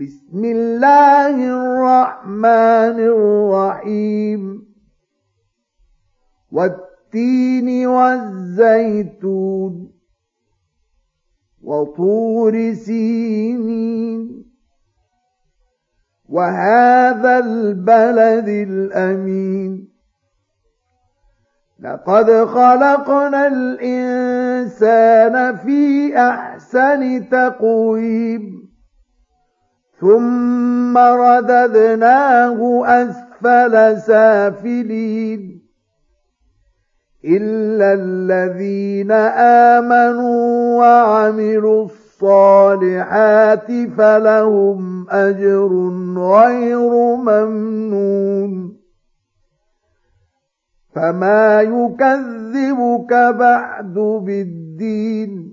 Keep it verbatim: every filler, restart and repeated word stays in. بسم الله الرحمن الرحيم والتين والزيتون وطور سينين وهذا البلد الأمين لقد خلقنا الإنسان في أحسن تقويم ثم رددناه أسفل سافلين إلا الذين آمنوا وعملوا الصالحات فلهم أجر غير ممنون فما يكذبك بعد بالدين